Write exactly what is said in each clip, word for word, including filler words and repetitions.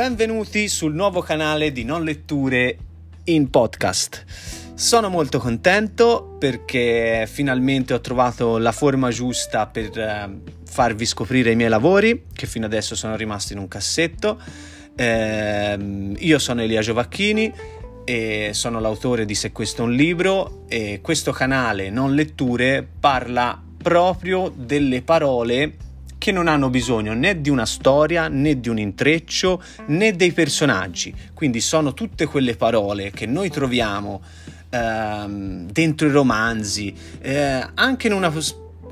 benvenuti sul nuovo canale di Non Letture in Podcast. Sono molto contento perché finalmente ho trovato la forma giusta per eh, farvi scoprire i miei lavori, che fino adesso sono rimasti in un cassetto. Eh, io sono Elia Giovacchini e sono l'autore di Se questo è un libro, e questo canale Non Letture parla proprio delle parole che non hanno bisogno né di una storia, né di un intreccio, né dei personaggi. Quindi sono tutte quelle parole che noi troviamo ehm, dentro i romanzi, eh, anche in una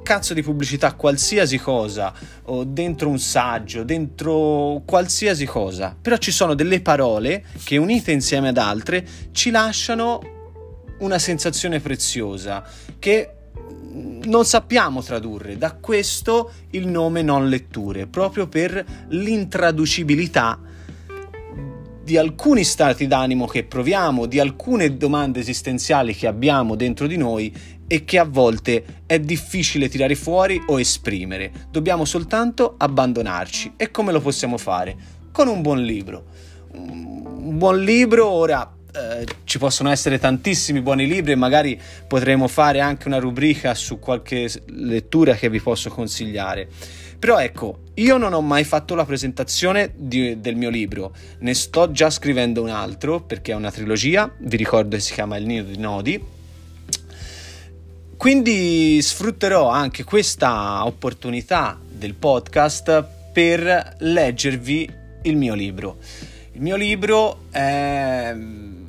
cazzo di pubblicità, qualsiasi cosa, o dentro un saggio, dentro qualsiasi cosa. Però ci sono delle parole che, unite insieme ad altre, ci lasciano una sensazione preziosa che non sappiamo tradurre. Da questo il nome Non Letture, proprio per l'intraducibilità di alcuni stati d'animo che proviamo, di alcune domande esistenziali che abbiamo dentro di noi e che a volte è difficile tirare fuori o esprimere. Dobbiamo soltanto abbandonarci. E come lo possiamo fare? Con un buon libro. Un buon libro, ora... Eh, ci possono essere tantissimi buoni libri e magari potremo fare anche una rubrica su qualche lettura che vi posso consigliare. Però ecco, io non ho mai fatto la presentazione di, del mio libro, ne sto già scrivendo un altro perché è una trilogia, vi ricordo che si chiama Il Nido di Nodi. Quindi sfrutterò anche questa opportunità del podcast per leggervi il mio libro. Il mio libro è un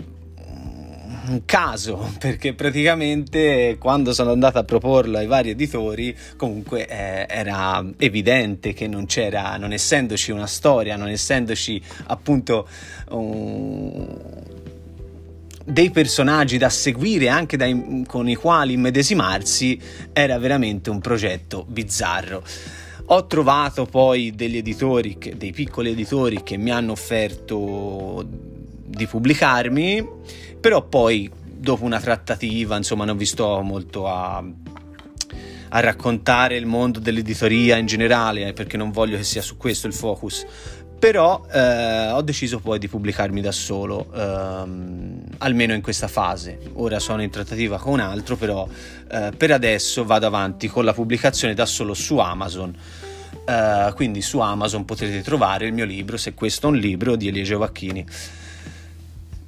caso, perché praticamente quando sono andato a proporlo ai vari editori, comunque eh, era evidente che non c'era, non essendoci una storia, non essendoci appunto um, dei personaggi da seguire anche dai, con i quali immedesimarsi, era veramente un progetto bizzarro. Ho trovato poi degli editori, che, dei piccoli editori che mi hanno offerto di pubblicarmi, però poi dopo una trattativa, insomma, non vi sto molto a, a raccontare il mondo dell'editoria in generale, perché non voglio che sia su questo il focus, però eh, ho deciso poi di pubblicarmi da solo, ehm, almeno in questa fase. Ora sono in trattativa con un altro, però eh, per adesso vado avanti con la pubblicazione da solo su Amazon. Uh, quindi su Amazon potrete trovare il mio libro Se questo è un libro di Elia Giovacchini.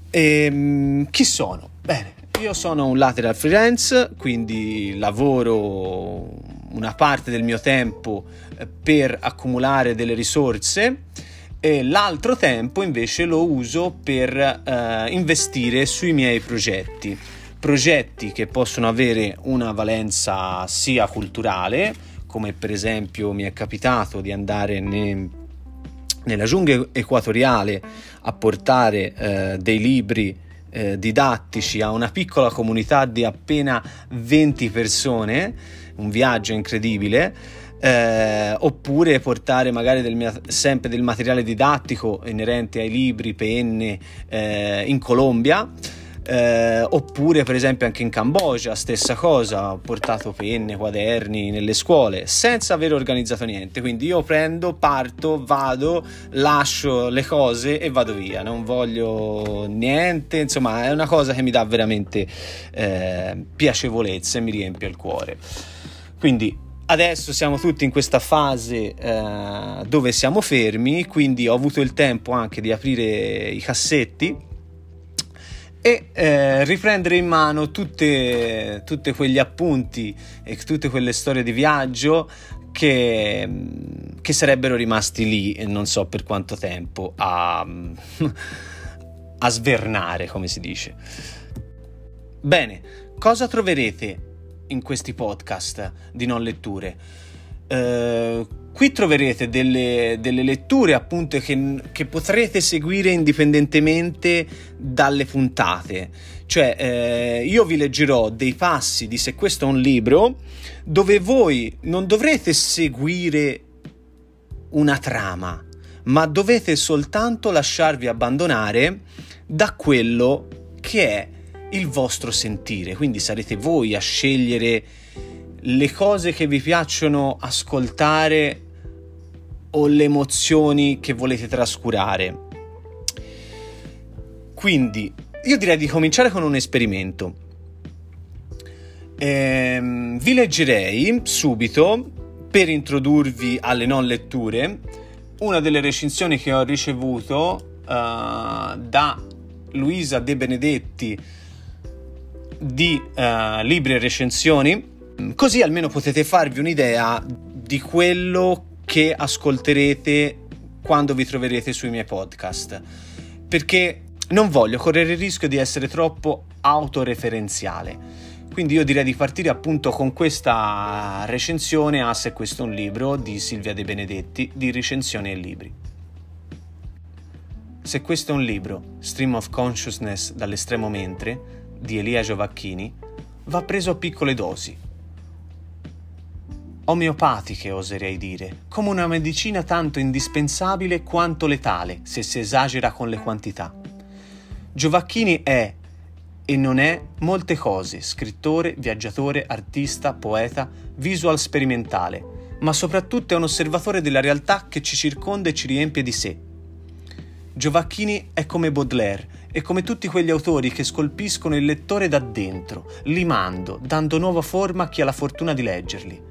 E, chi sono? Bene, io sono un lateral freelance, quindi lavoro una parte del mio tempo per accumulare delle risorse e l'altro tempo invece lo uso per uh, investire sui miei progetti progetti che possono avere una valenza sia culturale, come per esempio mi è capitato di andare ne, nella giungla equatoriale a portare eh, dei libri eh, didattici a una piccola comunità di appena venti persone, un viaggio incredibile, eh, oppure portare magari del, sempre del materiale didattico inerente ai libri, penne, eh, in Colombia. Eh, oppure per esempio anche in Cambogia, stessa cosa, ho portato penne, quaderni nelle scuole senza aver organizzato niente. Quindi io prendo, parto, vado, lascio le cose e vado via, non voglio niente, insomma è una cosa che mi dà veramente eh, piacevolezza e mi riempie il cuore. Quindi adesso siamo tutti in questa fase eh, dove siamo fermi, quindi ho avuto il tempo anche di aprire i cassetti e eh, riprendere in mano tutte, tutte quegli appunti e tutte quelle storie di viaggio che, che sarebbero rimasti lì e non so per quanto tempo a, a svernare, come si dice. Bene, cosa troverete in questi podcast di Non Letture? Eh, qui troverete delle, delle letture appunto che, che potrete seguire indipendentemente dalle puntate, cioè eh, io vi leggerò dei passi di Se questo è un libro dove voi non dovrete seguire una trama, ma dovete soltanto lasciarvi abbandonare da quello che è il vostro sentire. Quindi sarete voi a scegliere le cose che vi piacciono ascoltare o le emozioni che volete trascurare. Quindi io direi di cominciare con un esperimento. Ehm, vi leggerei subito, per introdurvi alle non letture, una delle recensioni che ho ricevuto uh, da Luisa De Benedetti di uh, Libri e Recensioni, così almeno potete farvi un'idea di quello che ascolterete quando vi troverete sui miei podcast, perché non voglio correre il rischio di essere troppo autoreferenziale. Quindi io direi di partire appunto con questa recensione a Se questo è un libro di Silvia De Benedetti di Recensioni e Libri. Se questo è un libro, Stream of Consciousness dall'estremo mentre, di Elia Giovacchini, va preso a piccole dosi. Omeopatiche, oserei dire, come una medicina tanto indispensabile quanto letale se si esagera con le quantità. Giovacchini è e non è molte cose, scrittore, viaggiatore, artista, poeta, visual sperimentale, ma soprattutto è un osservatore della realtà che ci circonda e ci riempie di sé. Giovacchini è come Baudelaire e come tutti quegli autori che scolpiscono il lettore da dentro, limando, dando nuova forma a chi ha la fortuna di leggerli.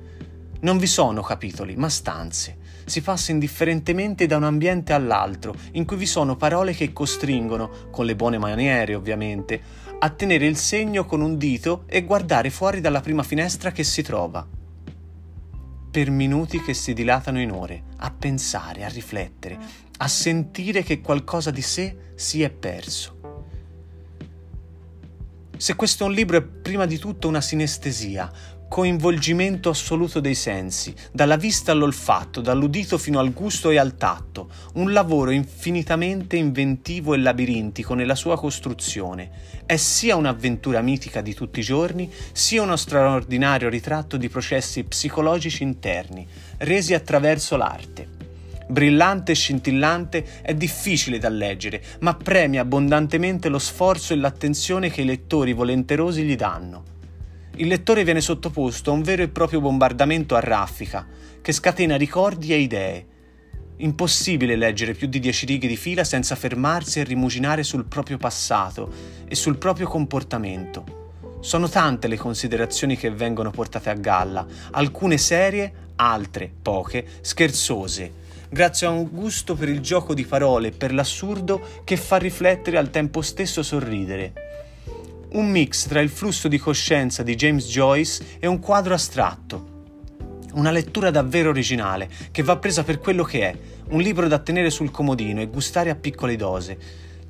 Non vi sono capitoli, ma stanze. Si passa indifferentemente da un ambiente all'altro, in cui vi sono parole che costringono, con le buone maniere ovviamente, a tenere il segno con un dito e guardare fuori dalla prima finestra che si trova. Per minuti che si dilatano in ore, a pensare, a riflettere, a sentire che qualcosa di sé si è perso. Se questo è un libro è prima di tutto una sinestesia, coinvolgimento assoluto dei sensi, dalla vista all'olfatto, dall'udito fino al gusto e al tatto, un lavoro infinitamente inventivo e labirintico nella sua costruzione. È sia un'avventura mitica di tutti i giorni, sia uno straordinario ritratto di processi psicologici interni, resi attraverso l'arte. Brillante e scintillante, è difficile da leggere, ma premia abbondantemente lo sforzo e l'attenzione che i lettori volenterosi gli danno. Il lettore viene sottoposto a un vero e proprio bombardamento a raffica, che scatena ricordi e idee. Impossibile leggere più di dieci righe di fila senza fermarsi e rimuginare sul proprio passato e sul proprio comportamento. Sono tante le considerazioni che vengono portate a galla, alcune serie, altre, poche, scherzose, grazie a un gusto per il gioco di parole e per l'assurdo che fa riflettere e al tempo stesso sorridere. Un mix tra il flusso di coscienza di James Joyce e un quadro astratto. Una lettura davvero originale, che va presa per quello che è, un libro da tenere sul comodino e gustare a piccole dose,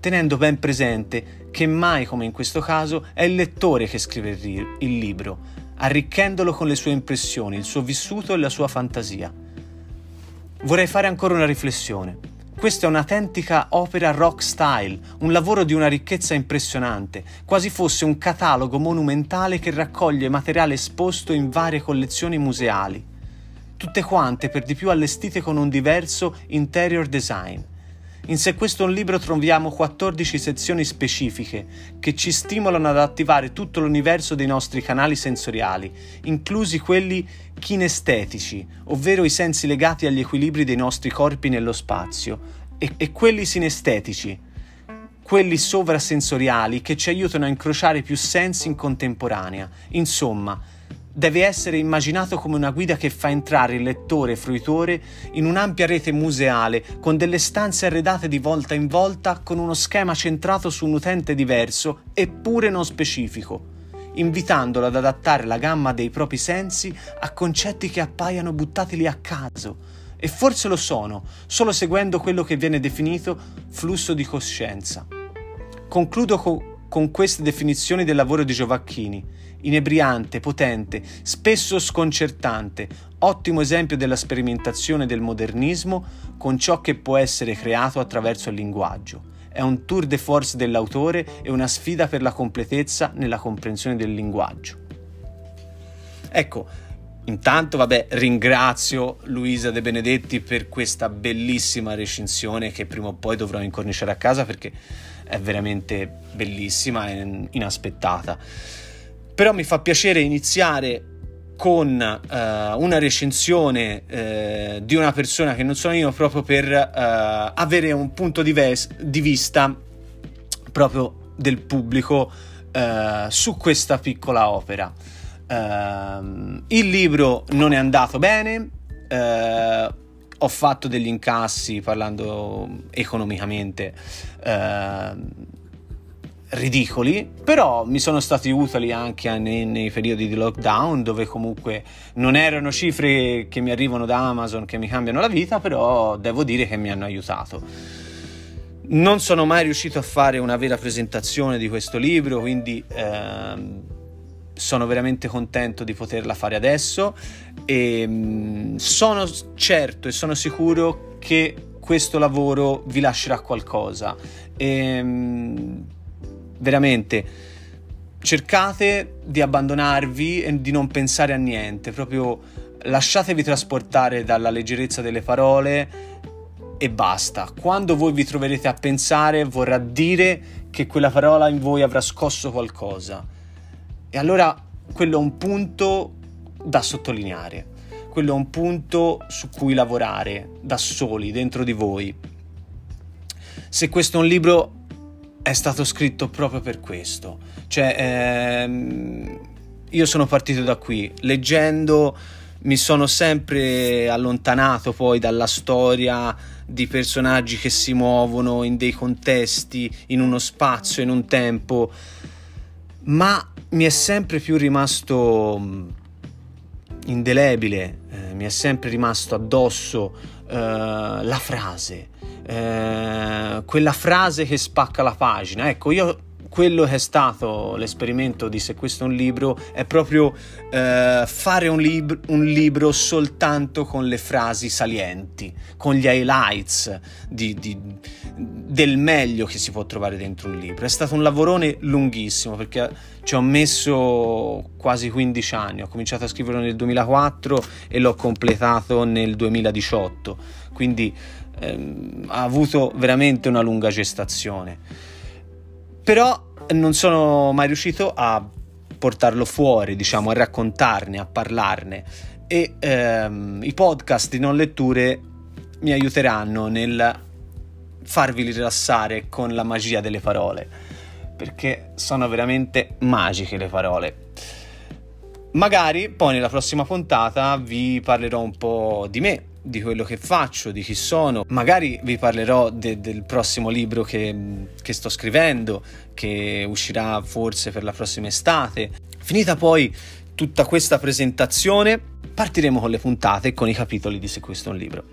tenendo ben presente che mai come in questo caso è il lettore che scrive il libro, arricchendolo con le sue impressioni, il suo vissuto e la sua fantasia. Vorrei fare ancora una riflessione. Questa è un'autentica opera rock style, un lavoro di una ricchezza impressionante, quasi fosse un catalogo monumentale che raccoglie materiale esposto in varie collezioni museali, tutte quante per di più allestite con un diverso interior design. In Se questo è un libro troviamo quattordici sezioni specifiche che ci stimolano ad attivare tutto l'universo dei nostri canali sensoriali, inclusi quelli kinestetici, ovvero i sensi legati agli equilibri dei nostri corpi nello spazio, e, e quelli sinestetici, quelli sovrasensoriali che ci aiutano a incrociare più sensi in contemporanea. Insomma, deve essere immaginato come una guida che fa entrare il lettore e fruitore in un'ampia rete museale, con delle stanze arredate di volta in volta, con uno schema centrato su un utente diverso, eppure non specifico, invitandolo ad adattare la gamma dei propri sensi a concetti che appaiano buttati lì a caso, e forse lo sono, solo seguendo quello che viene definito flusso di coscienza. Concludo con con queste definizioni del lavoro di Giovacchini, inebriante, potente, spesso sconcertante, ottimo esempio della sperimentazione del modernismo con ciò che può essere creato attraverso il linguaggio. È un tour de force dell'autore e una sfida per la completezza nella comprensione del linguaggio. Ecco, intanto vabbè, ringrazio Luisa De Benedetti per questa bellissima recensione che prima o poi dovrò incorniciare a casa, perché è veramente bellissima e inaspettata. Però mi fa piacere iniziare con eh, una recensione eh, di una persona che non sono io, proprio per eh, avere un punto di, ves- di vista proprio del pubblico eh, su questa piccola opera. Eh, il libro non è andato bene, eh, ho fatto degli incassi, parlando economicamente, eh, ridicoli, però mi sono stati utili anche nei, nei periodi di lockdown, dove comunque non erano cifre che mi arrivano da Amazon che mi cambiano la vita, però devo dire che mi hanno aiutato. Non sono mai riuscito a fare una vera presentazione di questo libro, quindi ehm, sono veramente contento di poterla fare adesso, e mh, sono certo e sono sicuro che questo lavoro vi lascerà qualcosa. E, mh, veramente cercate di abbandonarvi e di non pensare a niente, proprio lasciatevi trasportare dalla leggerezza delle parole e basta. Quando voi vi troverete a pensare, vorrà dire che quella parola in voi avrà scosso qualcosa, e allora quello è un punto da sottolineare, quello è un punto su cui lavorare da soli dentro di voi. Se questo è un libro, è stato scritto proprio per questo, cioè ehm, io sono partito da qui, leggendo mi sono sempre allontanato poi dalla storia di personaggi che si muovono in dei contesti, in uno spazio, in un tempo, ma mi è sempre più rimasto indelebile, eh, mi è sempre rimasto addosso eh, la frase, Eh, quella frase che spacca la pagina. Ecco, io quello che è stato l'esperimento di Se questo è un libro è proprio eh, fare un, lib- un libro soltanto con le frasi salienti, con gli highlights di, di, del meglio che si può trovare dentro un libro. È stato un lavorone lunghissimo, perché ci ho messo quasi quindici anni, ho cominciato a scriverlo nel duemilaquattro e l'ho completato nel duemiladiciotto, quindi ha avuto veramente una lunga gestazione, però non sono mai riuscito a portarlo fuori, diciamo, a raccontarne, a parlarne, e ehm, i podcast di Non Letture mi aiuteranno nel farvi rilassare con la magia delle parole, perché sono veramente magiche le parole. Magari poi nella prossima puntata vi parlerò un po' di me, di quello che faccio, di chi sono, magari vi parlerò de- del prossimo libro che, che sto scrivendo, che uscirà forse per la prossima estate. Finita poi tutta questa presentazione, partiremo con le puntate e con i capitoli di Se questo è un libro.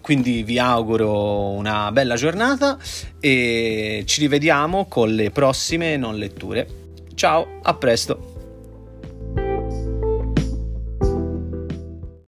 Quindi vi auguro una bella giornata e ci rivediamo con le prossime Non Letture. Ciao, a presto!